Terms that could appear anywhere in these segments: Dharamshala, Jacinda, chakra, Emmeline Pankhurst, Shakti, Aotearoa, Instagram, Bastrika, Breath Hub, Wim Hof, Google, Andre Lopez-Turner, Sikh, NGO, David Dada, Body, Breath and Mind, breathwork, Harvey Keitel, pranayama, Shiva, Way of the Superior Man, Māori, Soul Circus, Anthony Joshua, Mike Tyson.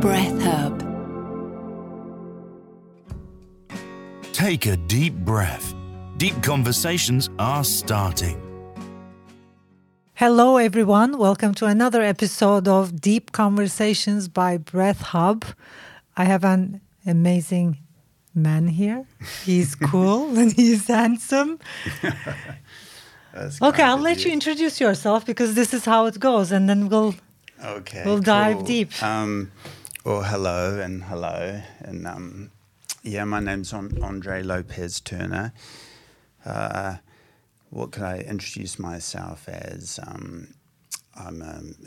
Breath Hub. Take a deep breath. Deep conversations are starting. Hello everyone, welcome to another episode of Deep Conversations by Breath Hub. I have an amazing man here. He's cool and he's handsome. Okay, I'll let you introduce yourself because this is how it goes, and then we'll dive deep. Well, hello. And yeah, my name's Andre Lopez-Turner. What can I introduce myself as? I'm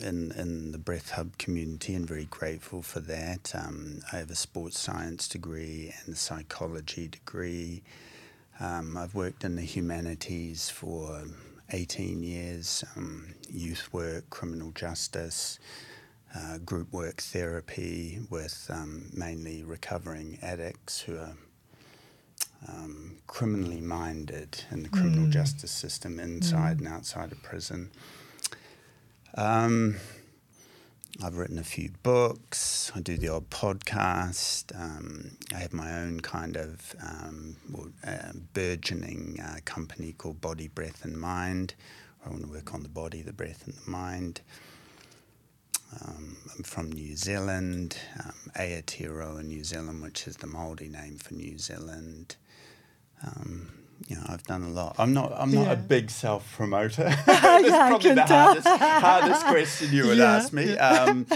in the Breath Hub community and very grateful for that. I have a sports science degree and a psychology degree. I've worked in the humanities for 18 years, youth work, criminal justice, group work therapy with mainly recovering addicts who are criminally minded in the criminal justice system inside and outside of prison. I've written a few books. I do the odd podcast. I have my own kind of burgeoning company called Body, Breath and Mind. I want to work on the body, the breath and the mind. I'm from New Zealand, Aotearoa, New Zealand, which is the Māori name for New Zealand. I've done a lot. I'm not a big self-promoter. That's probably the hardest question you would ask me. I've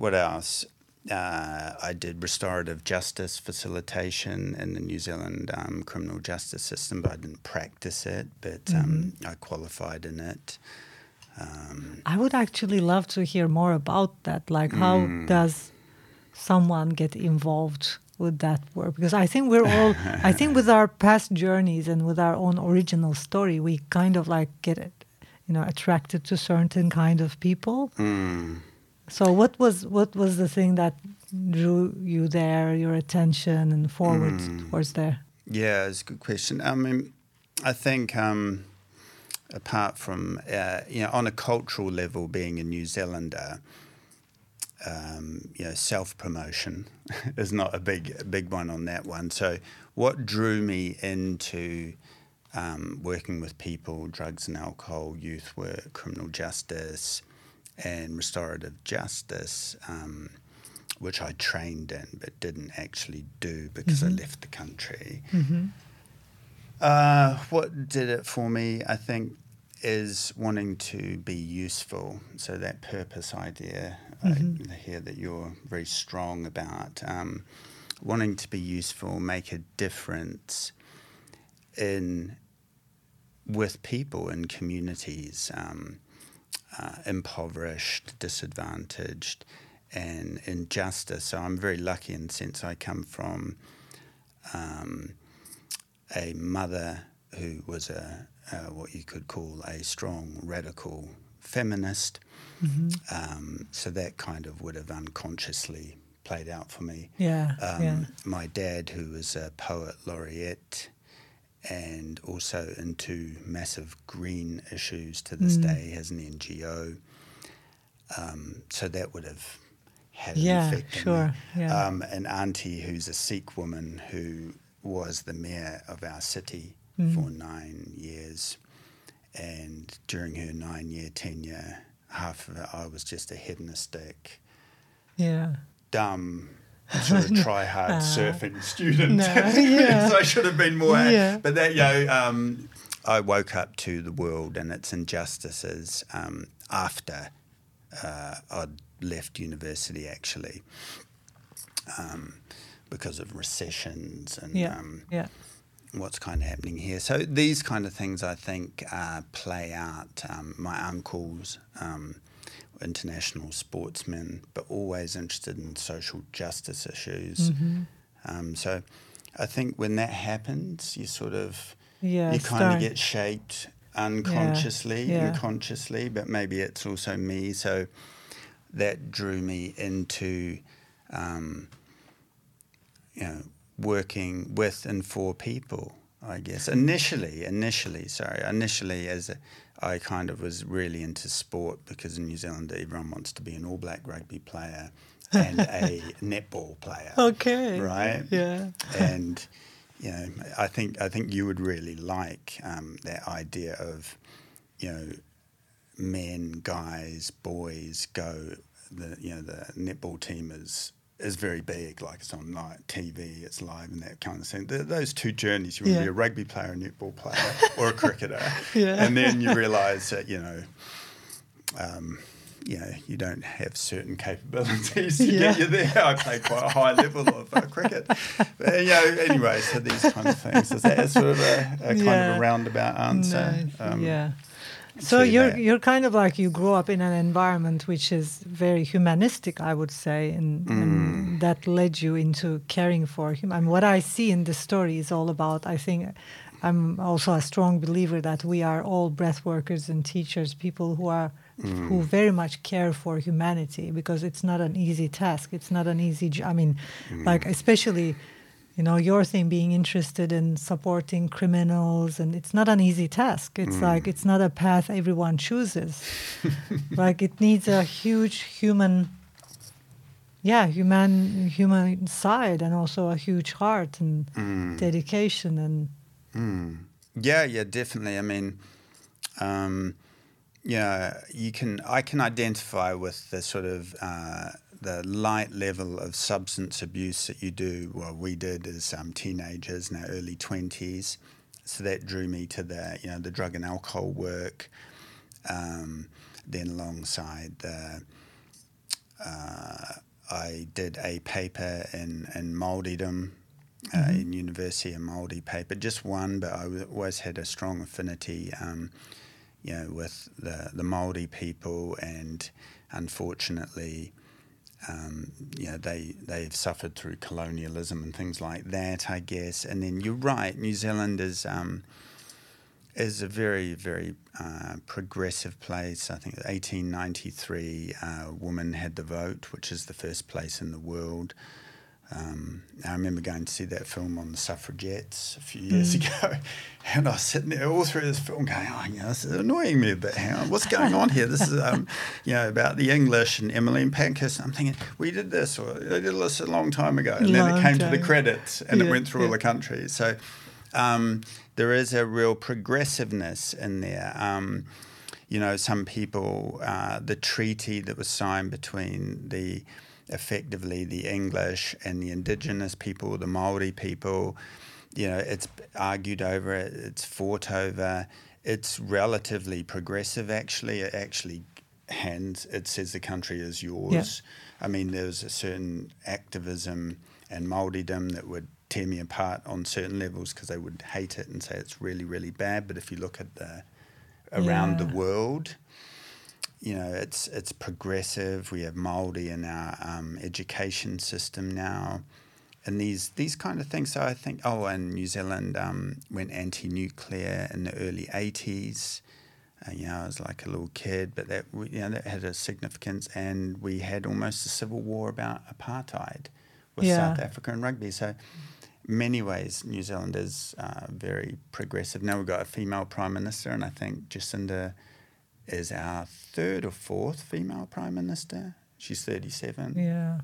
what else? I did restorative justice facilitation in the New Zealand criminal justice system, but I didn't practice it. But I qualified in it. I would actually love to hear more about that. Like, how does someone get involved with that work? Because I think we're all, with our past journeys and with our own original story, we kind of like get it, attracted to certain kind of people. So what was the thing that drew you there, your attention and forward towards there? Yeah, it's a good question. I mean, I think, apart from, on a cultural level, being a New Zealander, self-promotion is not a big one on that one. So what drew me into working with people, drugs and alcohol, youth work, criminal justice and restorative justice, which I trained in but didn't actually do because I left the country. What did it for me, I think, is wanting to be useful. So that purpose idea, I hear that you're very strong about, wanting to be useful, make a difference with people in communities, impoverished, disadvantaged, and injustice. So I'm very lucky in the sense I come from a mother who was what you could call a strong radical feminist. So that kind of would have unconsciously played out for me. My dad, who was a poet laureate and also into massive green issues to this day, has an NGO. So that would have had an effect on me. An auntie who's a Sikh woman who was the mayor of our city for 9 years, and during her 9-year tenure, half of it I was just a hedonistic, dumb, sort of try-hard surfing student. So I should have been more. But that, I woke up to the world and its injustices after I'd left university, actually. Because of recessions and what's kind of happening here. So these kind of things, I think, play out. My uncles, international sportsmen, but always interested in social justice issues. So I think when that happens, you sort of kind of get shaped unconsciously and consciously, but maybe it's also me. So that drew me into... working with and for people, I guess. Initially, as I kind of was really into sport because in New Zealand everyone wants to be an All Black rugby player and a netball player. Okay. Right? Yeah. And, you know, I think you would really like that idea of, you know, men, guys, boys go. The netball team is very big, like it's on like TV, it's live and that kind of thing. Those two journeys, you want to be a rugby player, a netball player, or a cricketer. Yeah. And then you realise that, you know, you don't have certain capabilities to get you there. I play quite a high level of cricket. But, you know, anyway, so these kind of things. Is that sort of a kind of a roundabout answer? No. So you're kind of like you grow up in an environment which is very humanistic, I would say, and that led you into caring for him. And what I see in the story is all about, I think, I'm also a strong believer that we are all breath workers and teachers, people who very much care for humanity, because it's not an easy task. It's not an easy like especially, you know, your thing being interested in supporting criminals, and it's not an easy task. It's like it's not a path everyone chooses. Like it needs a huge human side, and also a huge heart and dedication. And yeah, definitely. I mean, I can identify with the sort of. The light level of substance abuse that you do, well, we did as teenagers in our early 20s. So that drew me to the drug and alcohol work. Then alongside I did a paper in Māoridom, in university, a Māori paper, just one, but I always had a strong affinity, with the Māori people, and unfortunately, they've suffered through colonialism and things like that, I guess. And then you're right, New Zealand is a very, very progressive place. I think 1893, women had the vote, which is the first place in the world. I remember going to see that film on the suffragettes a few years ago, and I was sitting there all through this film going, this is annoying me a bit. Hang on, what's going on here? This is, about the English and Emmeline Pankhurst. I'm thinking, we did this, or they did this a long time ago. And then it came to the credits, and it went through all the country. So there is a real progressiveness in there. Some people, the treaty that was signed between the English and the indigenous people, the Maori people, it's argued over, it's fought over. It's relatively progressive, actually. It says the country is yours. Yeah. I mean, there's a certain activism and Māoridom that would tear me apart on certain levels because they would hate it and say it's really, really bad. But if you look at around the world, it's progressive. We have Māori in our education system now, and these kind of things. So I think, and New Zealand went anti-nuclear in the early 80s. I was like a little kid, but that had a significance. And we had almost a civil war about apartheid with South Africa and rugby. So in many ways, New Zealand is very progressive. Now we've got a female prime minister, and I think Jacinda is our third or fourth female prime minister. She's 37. Yeah.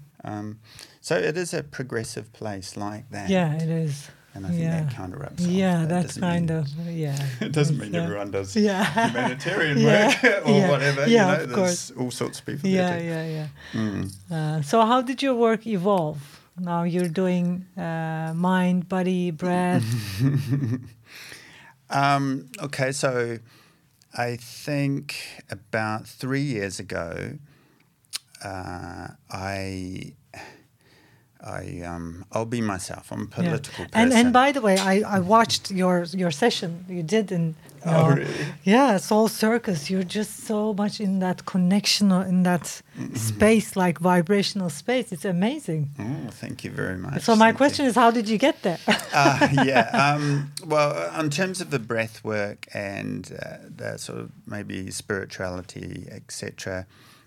So it is a progressive place like that. Yeah, it is. And I think that kind of wraps up. Yeah, that's kind of, It doesn't mean everyone does humanitarian work or whatever. Yeah, of course. There's all sorts of people there too. So how did your work evolve? Now you're doing mind, body, breath. Okay, so I think about 3 years ago, I'll be myself. I'm a political person. And by the way, I watched your session you did in really? Yeah, Soul Circus. You're just so much in that connection, in that space, like vibrational space. It's amazing. Oh, thank you very much. So my question is, how did you get there? Well, in terms of the breath work and the sort of maybe spirituality, etc.,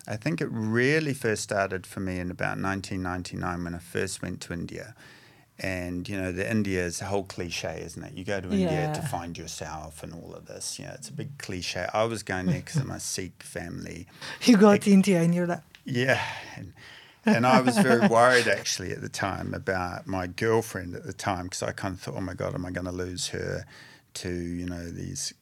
I think it really first started for me in about 1999 when I first went to India. And, you know, the India is a whole cliche, isn't it? You go to India to find yourself and all of this. Yeah, it's a big cliche. I was going there because of my Sikh family. You go to India and you're like... Yeah. And I was very worried actually at the time about my girlfriend at the time, because I kind of thought, oh, my God, am I going to lose her to, you know, these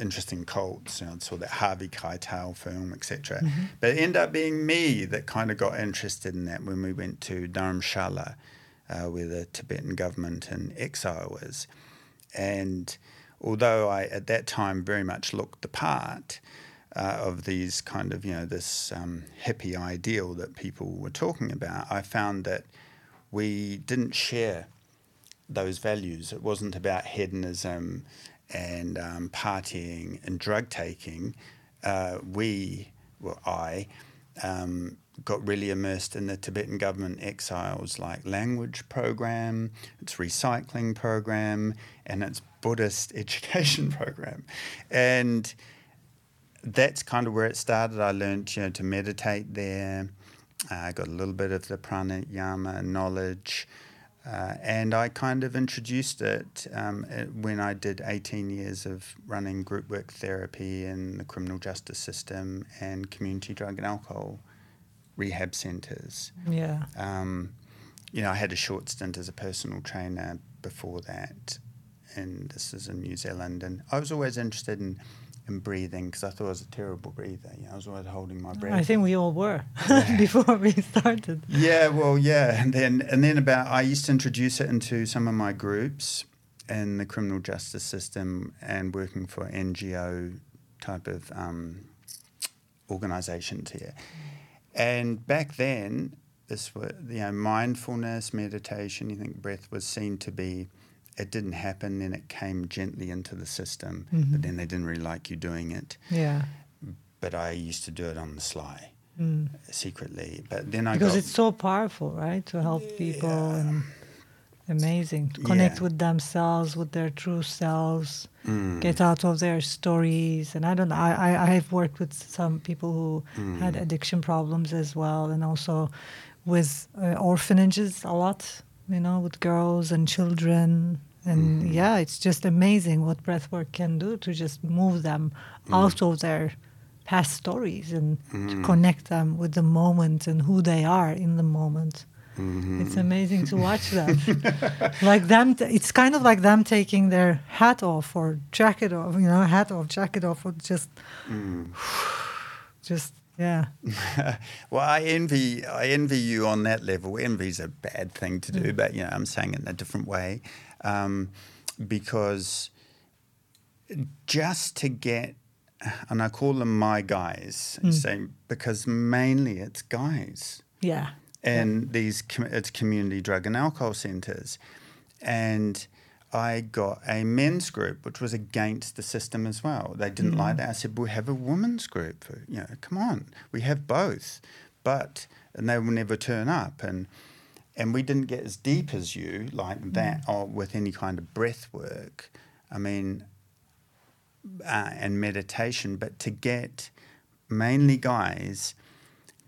interesting cults, you know, I saw that Harvey Keitel film, etc. Mm-hmm. But it ended up being me that kind of got interested in that when we went to Dharamshala, where the Tibetan government in exile was. And although I, at that time, very much looked the part of these kind of, you know, this hippie ideal that people were talking about, I found that we didn't share those values. It wasn't about hedonism and partying and drug taking. I got really immersed in the Tibetan government exiles, like language program, its recycling program, and its Buddhist education program. And that's kind of where it started. I learned, you know, to meditate there. I got a little bit of the pranayama knowledge. And I kind of introduced it when I did 18 years of running group work therapy in the criminal justice system and community drug and alcohol rehab centres. Yeah. You know, I had a short stint as a personal trainer before that, and this is in New Zealand. And I was always interested in breathing, because I thought I was a terrible breather. You know, I was always holding my breath. I think we all were before we started. Yeah, well, yeah. And then about, I used to introduce it into some of my groups in the criminal justice system and working for NGO type of organisations here. And back then, this was, you know, mindfulness, meditation, you think breath was seen to be, it didn't happen, then it came gently into the system, mm-hmm. but then they didn't really like you doing it. Yeah. But I used to do it on the sly, secretly. But then I because it's so powerful, right, to help people. And amazing. To connect with themselves, with their true selves, get out of their stories. And I don't know, I've worked with some people who had addiction problems as well, and also with orphanages a lot, you know, with girls and children. And yeah, it's just amazing what breathwork can do to just move them out of their past stories and to connect them with the moment and who they are in the moment. Mm-hmm. It's amazing to watch that. Like them, it's kind of like them taking their hat off or jacket off, you know, hat off, jacket off, or just, yeah. Well, I envy you on that level. Envy's a bad thing to do, but, you know, I'm saying it in a different way, because just to get, and I call them my guys, because mainly it's guys. Yeah. And it's community drug and alcohol centres. And I got a men's group, which was against the system as well. They didn't like that. I said, we'll have a women's group. You know, come on, we have both. But, and they will never turn up. And we didn't get as deep as you like that or with any kind of breath work, I mean, and meditation. But to get mainly guys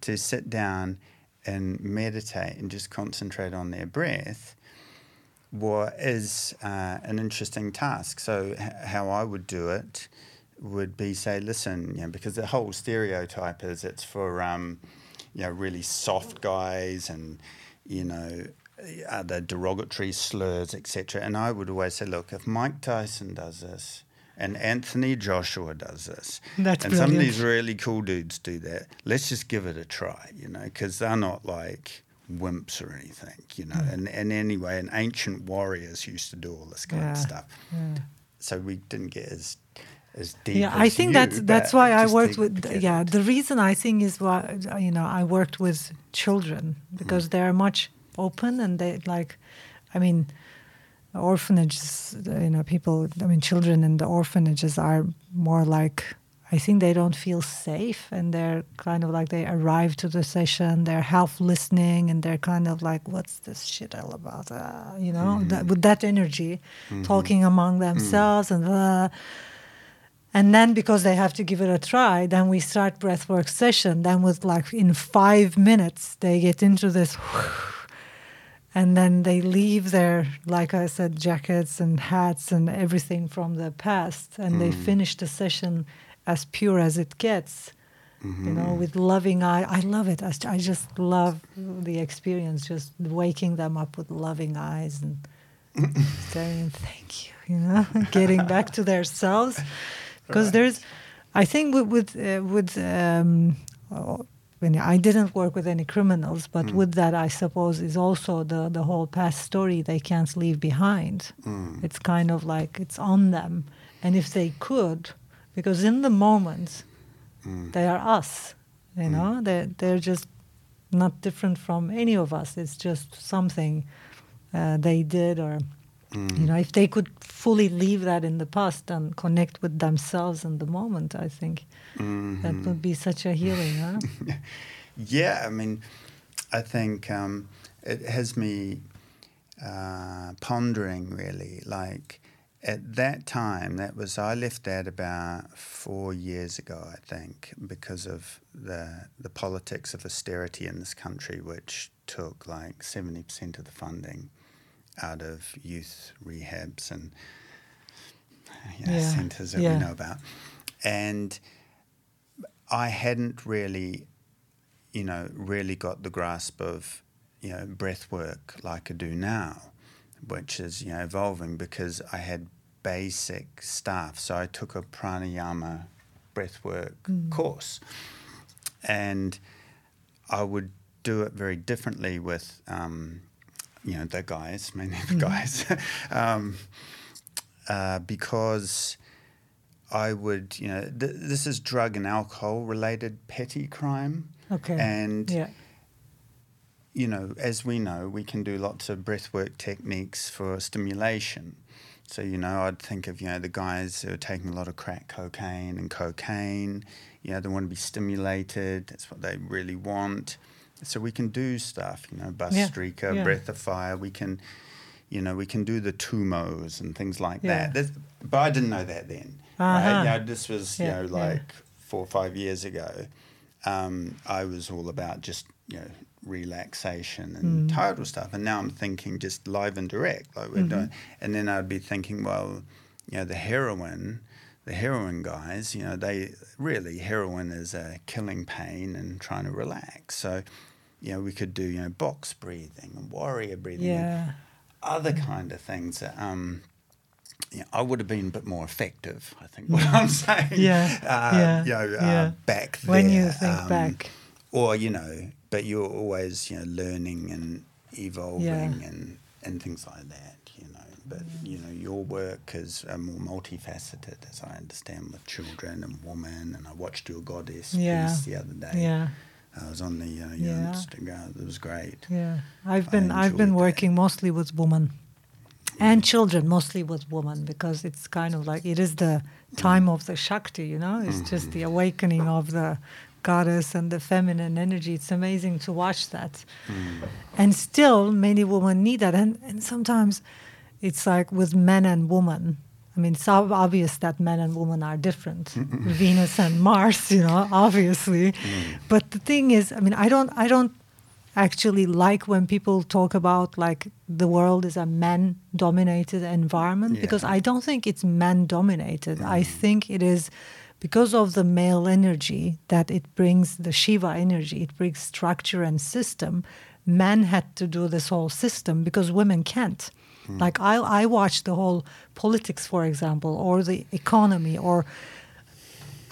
to sit down and meditate and just concentrate on their breath is an interesting task. So how I would do it would be, say, listen, you know, because the whole stereotype is it's for, you know, really soft guys and, you know, other derogatory slurs, etc. And I would always say, look, if Mike Tyson does this, and Anthony Joshua does this. That's and brilliant. Some of these really cool dudes do that. Let's just give it a try, you know, because they're not like wimps or anything, you know. And anyway, and ancient warriors used to do all this kind of stuff. Yeah. So we didn't get as deep as I think you, that's why I worked with, the reason I think is why, you know, I worked with children because they're much open and they like, I mean, orphanages, you know, people, I mean, children in the orphanages are more like, I think they don't feel safe and they're kind of like they arrive to the session, they're half listening and they're kind of like, what's this shit all about? You know, with that energy, talking among themselves and then because they have to give it a try, then we start breathwork session. Then with like in 5 minutes, they get into this And then they leave their, like I said, jackets and hats and everything from the past. And they finish the session as pure as it gets, you know, with loving eye. I love it. I just love the experience, just waking them up with loving eyes and saying, thank you, you know, getting back to their selves. Because there's, I think I didn't work with any criminals, but with that, I suppose, is also the whole past story they can't leave behind. It's kind of like it's on them. And if they could, because in the moment, they are us, you know? They're just not different from any of us. It's just something they did or, you know, if they could fully leave that in the past and connect with themselves in the moment, I think that would be such a healing, huh? Yeah, I mean, I think it has me pondering really, like at that time, I left that about 4 years ago, I think, because of the politics of austerity in this country, which took like 70% of the funding out of youth rehabs and centres that we know about. And I hadn't really, you know, really got the grasp of, you know, breath work like I do now, which is, you know, evolving because I had basic stuff. So I took a pranayama breath work course and I would do it very differently with you know, the guys, mainly the guys, because I would, you know, this is drug and alcohol-related petty crime. Okay. And, you know, as we know, we can do lots of breathwork techniques for stimulation. So, you know, I'd think of, you know, the guys who are taking a lot of crack cocaine and cocaine. You know, they want to be stimulated. That's what they really want. So we can do stuff, you know, Bastrika, Breath of Fire. We can, you know, we can do the tumos and things like that. But I didn't know that then. Right? You know, this was, you know, like 4 or 5 years ago. I was all about just, you know, relaxation and tidal stuff. And now I'm thinking just live and direct, like we're doing. And then I'd be thinking, well, you know, the heroin guys, you know, heroin is a killing pain and trying to relax. So, you know, we could do, you know, box breathing and warrior breathing and other kind of things that, you know, I would have been a bit more effective, I think what I'm saying. Back then. When you think back. Or, you know, but you're always, you know, learning and evolving and things like that, you know. But, you know, your work is more multifaceted, as I understand, with children and women. And I watched your goddess piece the other day. Yeah. I was on the Instagram. It was great. Yeah, I've been working mostly with women and children, mostly with women, because it's kind of like it is the time of the Shakti, you know. It's just the awakening of the goddess and the feminine energy. It's amazing to watch that. And still many women need that. And sometimes it's like with men and women. I mean, it's obvious that men and women are different. Venus and Mars, you know, obviously. But the thing is, I mean, I don't actually like when people talk about like the world is a man-dominated environment because I don't think it's man-dominated. I think it is because of the male energy that it brings, the Shiva energy, it brings structure and system. Men had to do this whole system because women can't. Like I watch the whole politics, for example, or the economy, or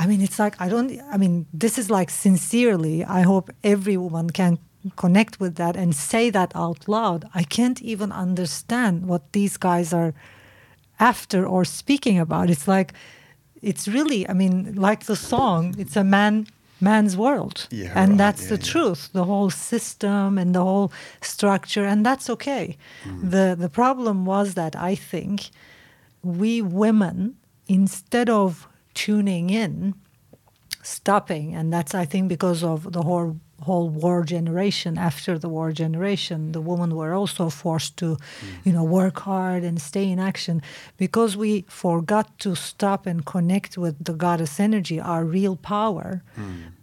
I mean, it's like this is like sincerely. I hope every woman can connect with that and say that out loud. I can't even understand what these guys are after or speaking about. It's like it's really, I mean, like the song. It's a man's world, and that's the truth. The whole system and the whole structure, and that's okay. The problem was that I think we women, instead of tuning in, stopping, and that's I think because of the whole whole war generation, after the war generation, the women were also forced to, you know, work hard and stay in action, because we forgot to stop and connect with the goddess energy, our real power,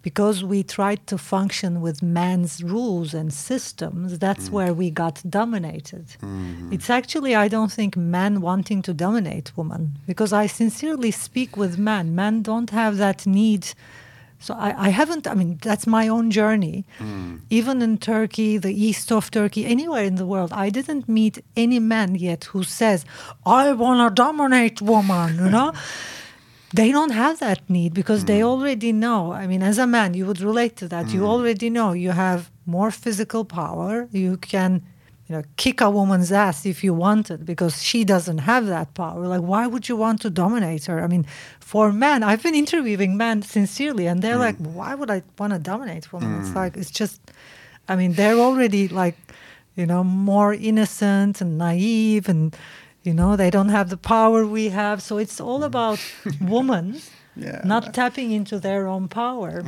because we tried to function with man's rules and systems. That's where we got dominated. It's actually, I don't think, man wanting to dominate woman, because I sincerely speak with men. Men don't have that need. So I haven't, I mean, that's my own journey. Even in Turkey, the east of Turkey, anywhere in the world, I didn't meet any man yet who says, I want to dominate woman, you know. They don't have that need, because they already know. I mean, as a man, you would relate to that. You already know you have more physical power. You can, you know, kick a woman's ass if you wanted, because she doesn't have that power. Like, why would you want to dominate her? I mean, for men, I've been interviewing men sincerely, and they're like, why would I want to dominate women? It's like, it's just, I mean, they're already like, you know, more innocent and naive, and, you know, they don't have the power we have. So it's all about women not tapping into their own power.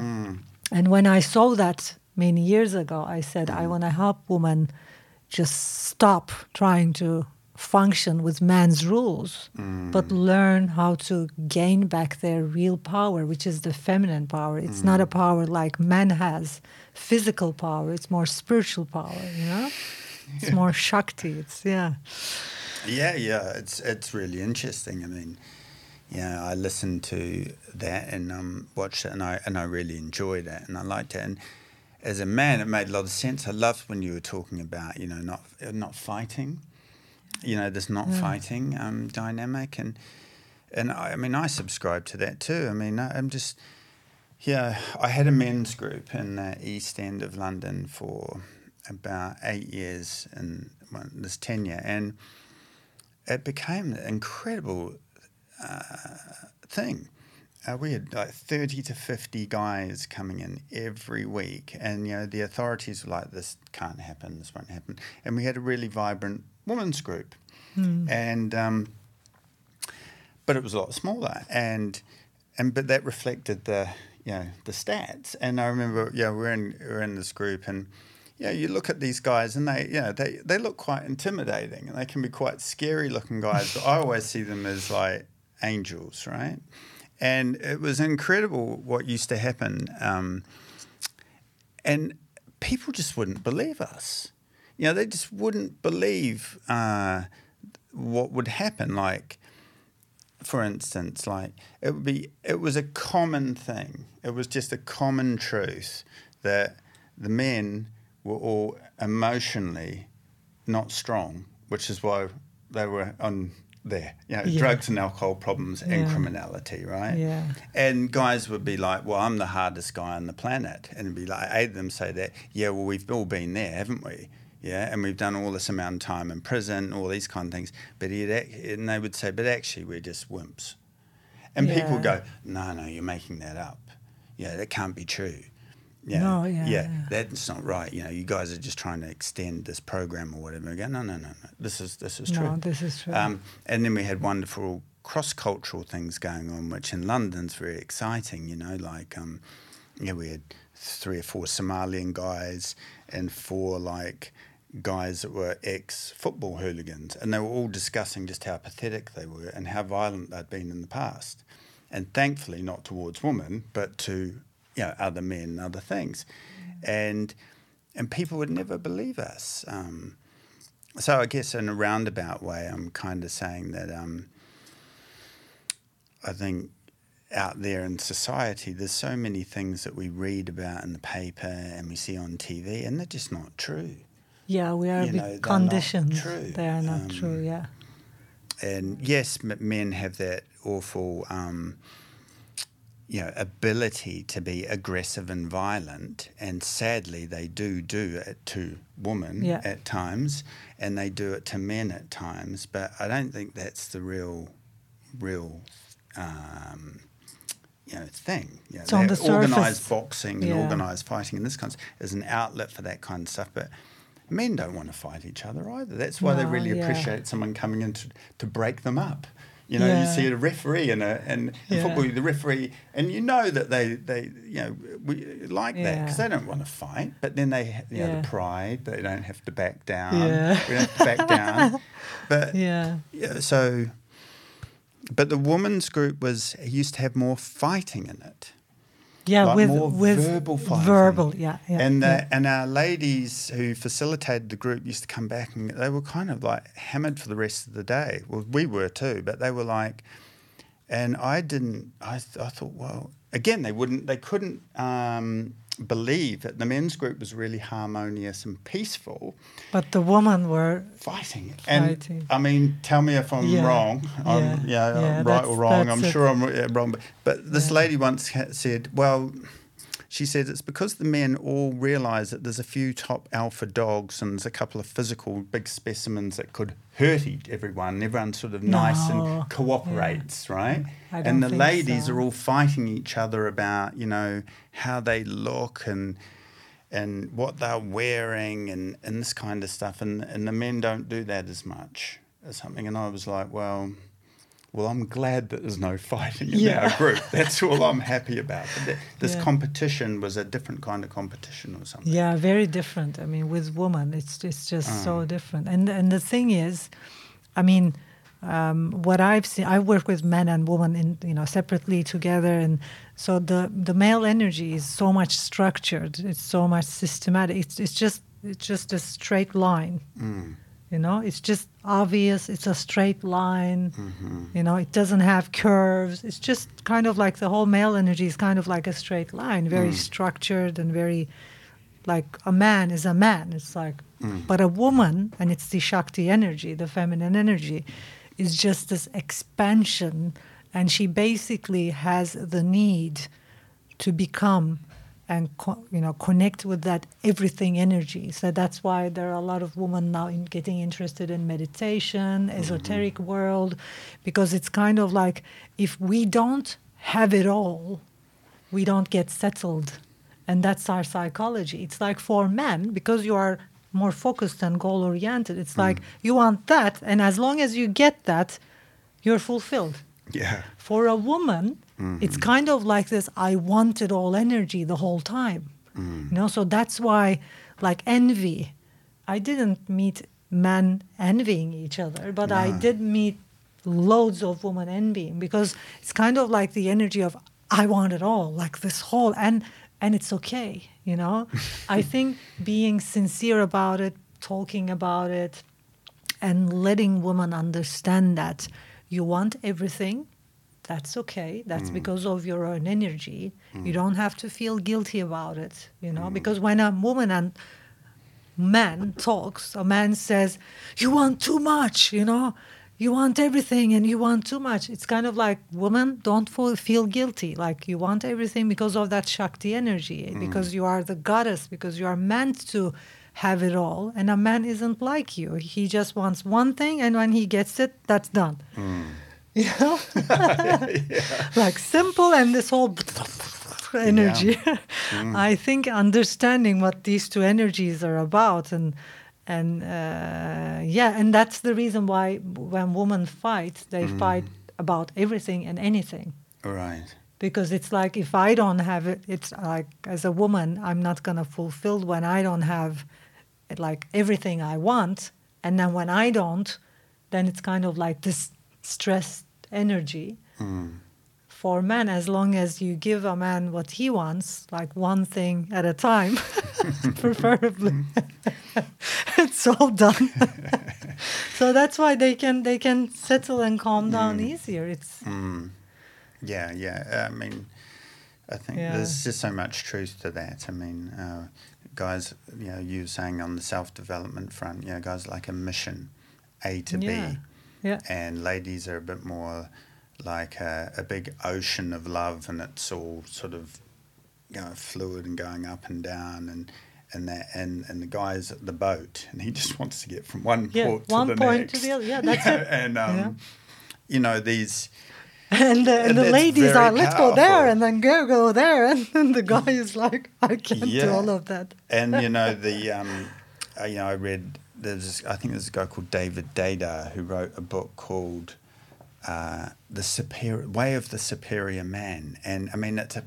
And when I saw that many years ago, I said, I want to help women just stop trying to function with man's rules, but learn how to gain back their real power, which is the feminine power. It's not a power like man has, physical power. It's more spiritual power, you know? It's more Shakti. It's, It's really interesting. I mean, yeah, I listened to that and watched it, and I really enjoyed it, and I liked it. And as a man, it made a lot of sense. I loved when you were talking about, you know, not fighting, you know, this not fighting dynamic, and I mean, I subscribe to that too. I mean, I'm just, I had a men's group in the East End of London for about 8 years in this tenure, and it became an incredible thing. We had like 30 to 50 guys coming in every week, and you know, the authorities were like, this can't happen, this won't happen. And we had a really vibrant women's group, and but it was a lot smaller, and but that reflected the, you know, the stats. And I remember, we're in this group, and you look at these guys, and they, you know, they look quite intimidating, and they can be quite scary looking guys, but I always see them as like angels, right? And it was incredible what used to happen. And people just wouldn't believe us. You know, they just wouldn't believe what would happen. Like, for instance, like it was a common thing. It was just a common truth that the men were all emotionally not strong, which is why they were on there, you know, drugs and alcohol problems and criminality, right? Yeah. And guys would be like, well, I'm the hardest guy on the planet. And it'd be like, I had them say that, yeah, well, we've all been there, haven't we? Yeah, and we've done all this amount of time in prison, all these kind of things. But and they would say, but actually, we're just wimps. And people go, no, you're making that up. Yeah, that can't be true. Yeah, no, that's not right. You know, you guys are just trying to extend this program or whatever. We go, no. This is true. No, this is true. And then we had wonderful cross-cultural things going on, which in London's very exciting. You know, like we had 3 or 4 Somalian guys and 4 like guys that were ex-football hooligans, and they were all discussing just how pathetic they were and how violent they'd been in the past, and thankfully not towards women, but to, you know, other men, other things, and people would never believe us. So I guess in a roundabout way, I'm kind of saying that I think out there in society, there's so many things that we read about in the paper and we see on TV, and they're just not true. Yeah, we are conditioned. They are not true. Yeah. And yes, men have that awful, you know, ability to be aggressive and violent, and sadly they do it to women at times, and they do it to men at times, but I don't think that's the real you know, thing. You know, it's on the surface. Organised boxing and organised fighting and this kind of is an outlet for that kind of stuff, but men don't want to fight each other either. That's why they really appreciate someone coming in to break them up. You know, you see the referee in football, the referee, and you know that they that because they don't want to fight, but then they, the pride, they don't have to back down. Yeah. We don't have to back down. But but the women's group used to have more fighting in it. Yeah, like with verbal fighting. Verbal, and our ladies who facilitated the group used to come back and they were kind of like hammered for the rest of the day. Well, we were too, but they were like, and I thought, well, again, they couldn't believe that the men's group was really harmonious and peaceful. But the women were fighting. I mean, tell me if I'm wrong. I'm right or wrong. I'm sure I'm wrong. But this lady once said, well, she said it's because the men all realise that there's a few top alpha dogs and there's a couple of physical big specimens that could hurt everyone. Everyone's sort of nice and cooperates, right? And the ladies are all fighting each other about, how they look and what they're wearing and this kind of stuff. And the men don't do that as much or something. And I was like, well, I'm glad that there's no fighting in our group. That's all I'm happy about. But this competition was a different kind of competition or something. Yeah, very different. I mean, with women, it's just so different. And the thing is, I mean, what I've seen, I work with men and women separately together, and so the male energy is so much structured. It's so much systematic. It's just a straight line. Mm. It's just obvious. It's a straight line. Mm-hmm. It doesn't have curves. It's just kind of like the whole male energy is kind of like a straight line, very structured and very, like a man is a man. It's like, but a woman, and it's the Shakti energy, the feminine energy, is just this expansion. And she basically has the need to become and connect with that everything energy. So that's why there are a lot of women now getting interested in meditation, esoteric world, because it's kind of like if we don't have it all, we don't get settled. And that's our psychology. It's like for men, because you are more focused and goal-oriented, it's like you want that, and as long as you get that, you're fulfilled. Yeah. For a woman, it's kind of like this, I wanted all energy the whole time. Mm. So that's why, like envy, I didn't meet men envying each other, but I did meet loads of women envying, because it's kind of like the energy of, I want it all, like this whole, and it's okay, I think being sincere about it, talking about it, and letting women understand that you want everything, that's okay. That's because of your own energy. You don't have to feel guilty about it, because when a woman and man talks, a man says, you want too much, you want everything and you want too much. It's kind of like, woman, don't feel guilty. Like you want everything because of that Shakti energy, because you are the goddess, because you are meant to have it all, and a man isn't like you. He just wants one thing, and when he gets it, that's done. Mm. Like simple, and this whole energy. Yeah. I think understanding what these two energies are about, and that's the reason why when women fight, they fight about everything and anything. Right. Because it's like, if I don't have it, it's like, as a woman, I'm not gonna fulfill when I don't have like everything I want, and then when I don't, then it's kind of like this stressed energy. For men, as long as you give a man what he wants, like one thing at a time, preferably, it's all done. So that's why they can settle and calm down easier. It's I mean, I think there's just so much truth to that. I mean, guys, you were saying on the self-development front, guys like a mission, A to B. Yeah. And ladies are a bit more like a big ocean of love, and it's all sort of fluid and going up and down, and the guy's at the boat, and he just wants to get from one port to the next. One point to the other, that's it. And, these... And the ladies are, let's go there, and then go there. And then the guy is like, I can't do all of that. And, I read, I think there's a guy called David Dada who wrote a book called Way of the Superior Man. And I mean, that's a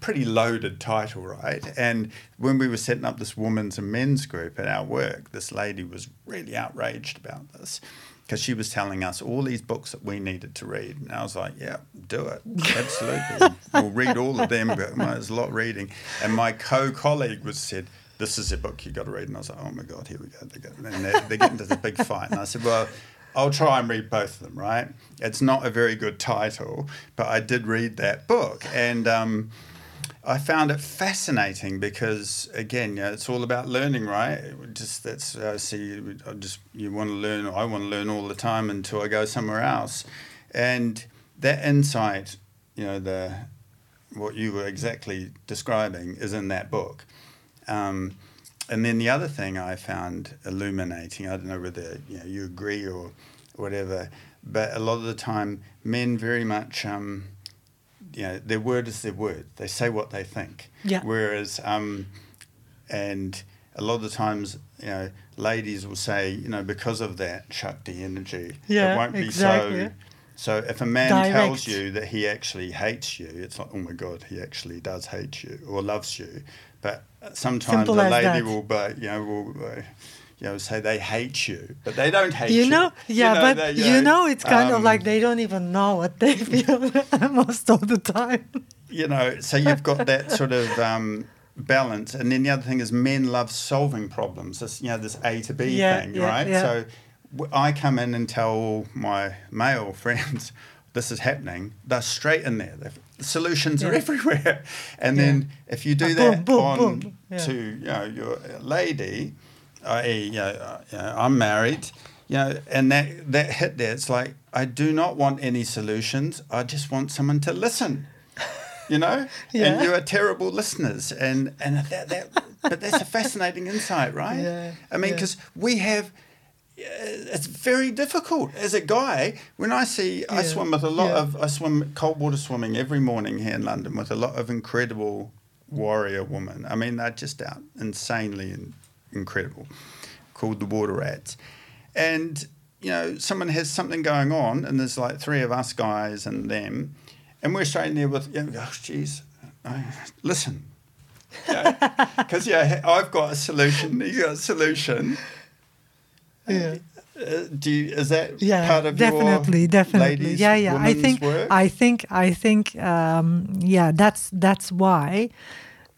pretty loaded title, right? And when we were setting up this women's and men's group at our work, this lady was really outraged about this because she was telling us all these books that we needed to read. And I was like, yeah, do it. Absolutely. We'll read all of them, but there's a lot of reading. And my colleague said, this is a book you got to read. And I was like, oh, my God, here we go. And they get into this big fight. And I said, well, I'll try and read both of them, right? It's not a very good title, but I did read that book. And I found it fascinating because, again, you know, it's all about learning, right? You want to learn, I want to learn all the time until I go somewhere else. And that insight, you know, what you were exactly describing is in that book. And then the other thing I found illuminating, I don't know whether you agree or whatever, but a lot of the time men very much... their word is their word. They say what they think. Yeah. Whereas, and a lot of the times, ladies will say, because of that Shakti energy, it won't exactly be so. So if a man tells you that he actually hates you, it's like, oh my God, he actually does hate you or loves you. But sometimes a lady will say they hate you, but they don't hate you. It's kind of like they don't even know what they feel most of the time. So you've got that sort of balance. And then the other thing is men love solving problems, this A to B thing, right? Yeah. So I come in and tell all my male friends this is happening. They're straight in there. The solutions are everywhere. And then if you do to your lady... I'm married, and that hit there. It's like, I do not want any solutions. I just want someone to listen, and you are terrible listeners. And but that's a fascinating insight, right? Yeah, I mean, because we have, it's very difficult as a guy. When I see, I swim cold water swimming every morning here in London with a lot of incredible warrior women. I mean, they're just out insanely incredible, called the water rats. And someone has something going on, and there's like three of us guys and them, and we're straight in there with listen, because I've got a solution, you got a solution. Is that part of definitely ladies' women's work? I think that's why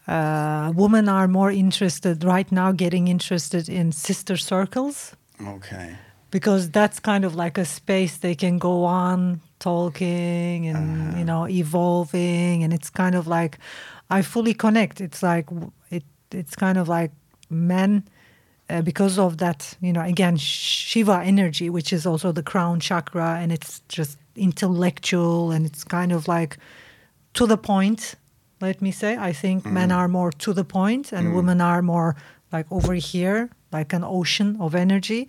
women are more interested right now, getting interested in sister circles. Okay. Because that's kind of like a space they can go on talking and, evolving. And it's kind of like, I fully connect. It's like, it's kind of like men, because of that, again, Shiva energy, which is also the crown chakra. And it's just intellectual and it's kind of like to the point. Let me say, I think men are more to the point and women are more like over here, like an ocean of energy.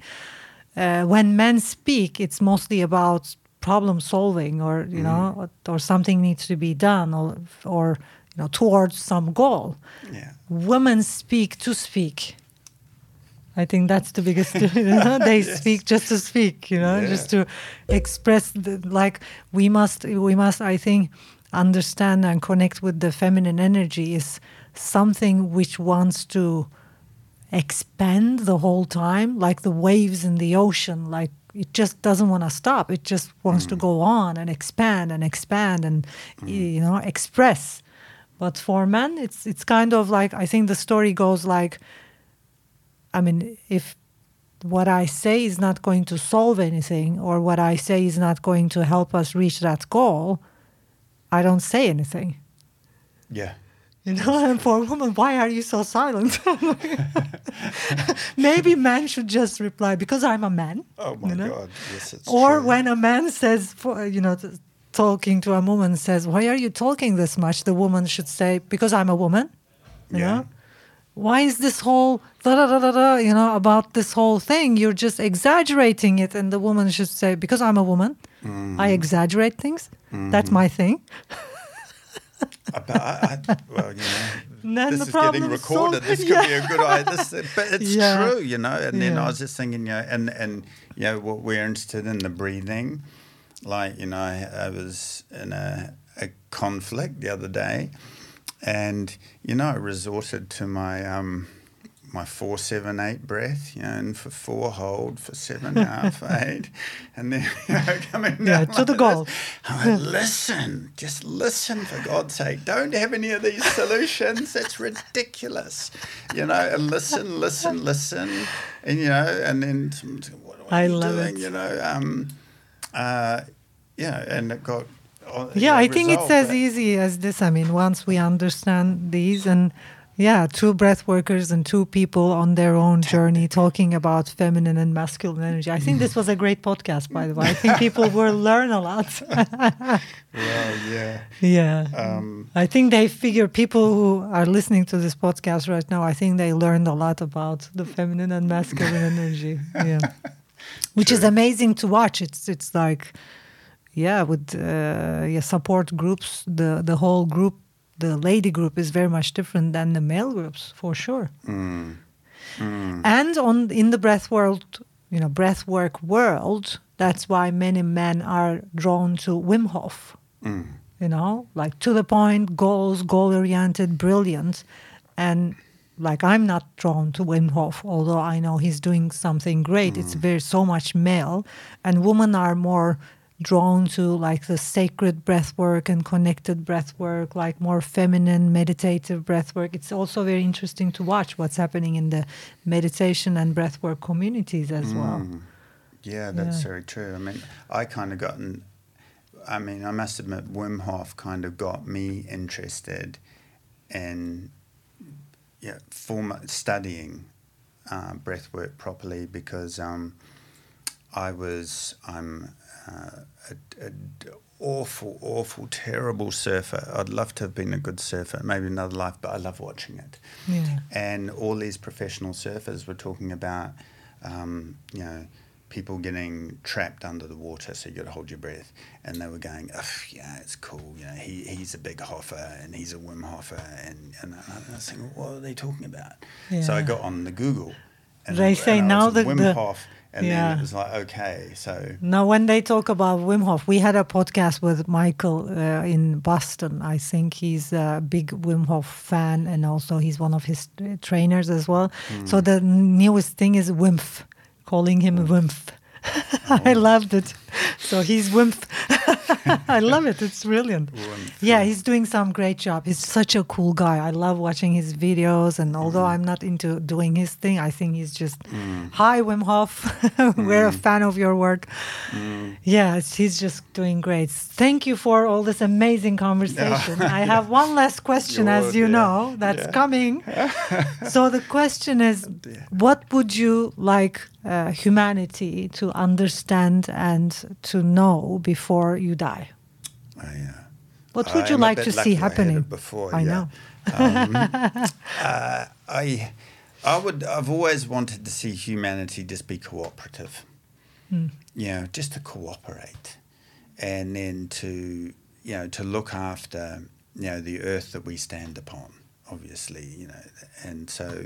When men speak, it's mostly about problem solving or, or something needs to be done or towards some goal. Yeah. Women speak to speak. I think that's the biggest, they speak just to speak, just to express, we must, I think, understand and connect with the feminine energy is something which wants to expand the whole time, like the waves in the ocean. Like it just doesn't want to stop. It just wants to go on and expand and express. But for men, it's kind of like, I think the story goes like, I mean, if what I say is not going to solve anything or what I say is not going to help us reach that goal, I don't say anything. Yeah. And for a woman, why are you so silent? Maybe men should just reply, because I'm a man. Oh my God, yes, it's true. When a man says, talking to a woman says, why are you talking this much? The woman should say, because I'm a woman, you know? Why is this whole, about this whole thing? You're just exaggerating it. And the woman should say, because I'm a woman, I exaggerate things. Mm. That's my thing. This is getting recorded. This could be a good idea. But it's true, And then I was just thinking, what we're interested in, the breathing. Like, you know, I was in a conflict the other day, and, you know, I resorted to my my 4-7-8 breath, you know, and for 4 hold, for 7 half 8, and then, you know, coming down to like the goal. I'm like, listen, just listen, for God's sake. Don't have any of these solutions. It's ridiculous, you know. And listen, and, you know, and then what are you doing? You know, yeah, and it got. Yeah, I think it's as easy as this. I mean, once we understand these and. Yeah, two breath workers and two people on their own journey talking about feminine and masculine energy. I think this was a great podcast, by the way. I think people will learn a lot. Yeah. I think they figure people who are listening to this podcast right now, I think they learned a lot about the feminine and masculine energy. Yeah, which is amazing to watch. It's like, yeah, with support groups, the whole group. The lady group is very much different than the male groups, for sure. Mm. Mm. And in the breath world, you know, breath work world, that's why many men are drawn to Wim Hof. Mm. You know, like to the point, goals, goal-oriented, brilliant. And like I'm not drawn to Wim Hof, although I know he's doing something great. Mm. It's very so much male, and women are more drawn to like the sacred breath work and connected breath work, like more feminine meditative breath work. It's also very interesting to watch what's happening in the meditation and breath work communities as well. Yeah, that's very true. I mean, I must admit, Wim Hof kind of got me interested in studying breath work properly, because I'm an awful, terrible surfer. I'd love to have been a good surfer, maybe another life, but I love watching it. Yeah. And all these professional surfers were talking about, you know, people getting trapped under the water, so you got to hold your breath. And they were going, it's cool. You know, he's a big hoffer and he's a Wim Hoffer. And I was thinking, what are they talking about? Yeah. So I got on the Google. And they say now that Wim Hof. And then it was like, okay, so... Now, when they talk about Wim Hof, we had a podcast with Michael in Boston. I think he's a big Wim Hof fan, and also he's one of his trainers as well. Mm. So the newest thing is Wimf, calling him Wimf. Oh. I loved it. So he's Wimf. I love it. It's brilliant. Wimf. Yeah, he's doing some great job. He's such a cool guy. I love watching his videos. And although I'm not into doing his thing, I think he's just, hi, Wim Hof. We're a fan of your work. Mm. Yeah, he's just doing great. Thank you for all this amazing conversation. I have one last question, as you know, that's coming. So the question is, what would you like humanity to understand and to know before you die? What would you like to see happening? I know. I've always wanted to see humanity just be cooperative. Mm. You know, just to cooperate, and then to, you know, to look after, you know, the earth that we stand upon, obviously, you know, and so.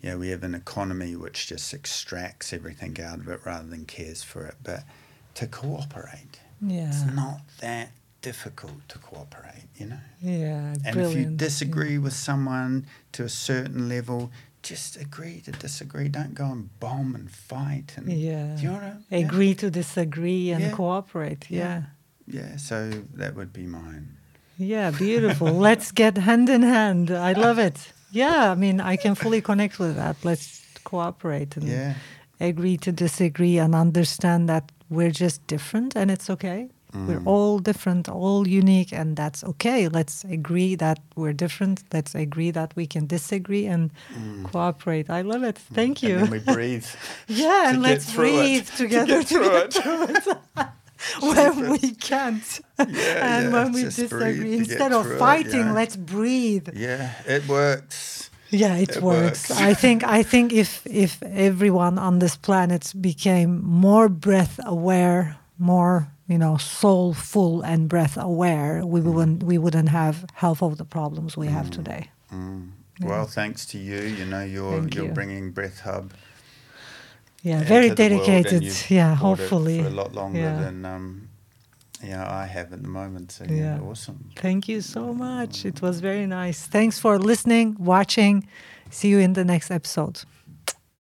Yeah, we have an economy which just extracts everything out of it rather than cares for it. But to cooperate, it's not that difficult to cooperate, you know. Yeah, and brilliant. If you disagree with someone to a certain level, just agree to disagree. Don't go and bomb and fight. And, do you know what I mean? Agree to disagree and cooperate. Yeah, so that would be mine. Yeah, beautiful. Let's get hand in hand. I love it. Yeah, I mean, I can fully connect with that. Let's cooperate and agree to disagree and understand that we're just different and it's okay. We're all different, all unique, and that's okay. Let's agree that we're different. Let's agree that we can disagree and cooperate. I love it. Thank you. And then we breathe. And let's breathe together to get through it. When we can't and when we disagree, instead of fighting, let's breathe. Yeah, it works. Yeah, it works. I think if everyone on this planet became more breath aware, more, you know, soulful and breath aware, we wouldn't have half of the problems we have today. Mm. Well, thanks to you, you know, you're bringing Breath Hub. Yeah, very dedicated. Hopefully for a lot longer than Yeah, I have at the moment. So yeah, awesome. Thank you so much. It was very nice. Thanks for listening, watching. See you in the next episode.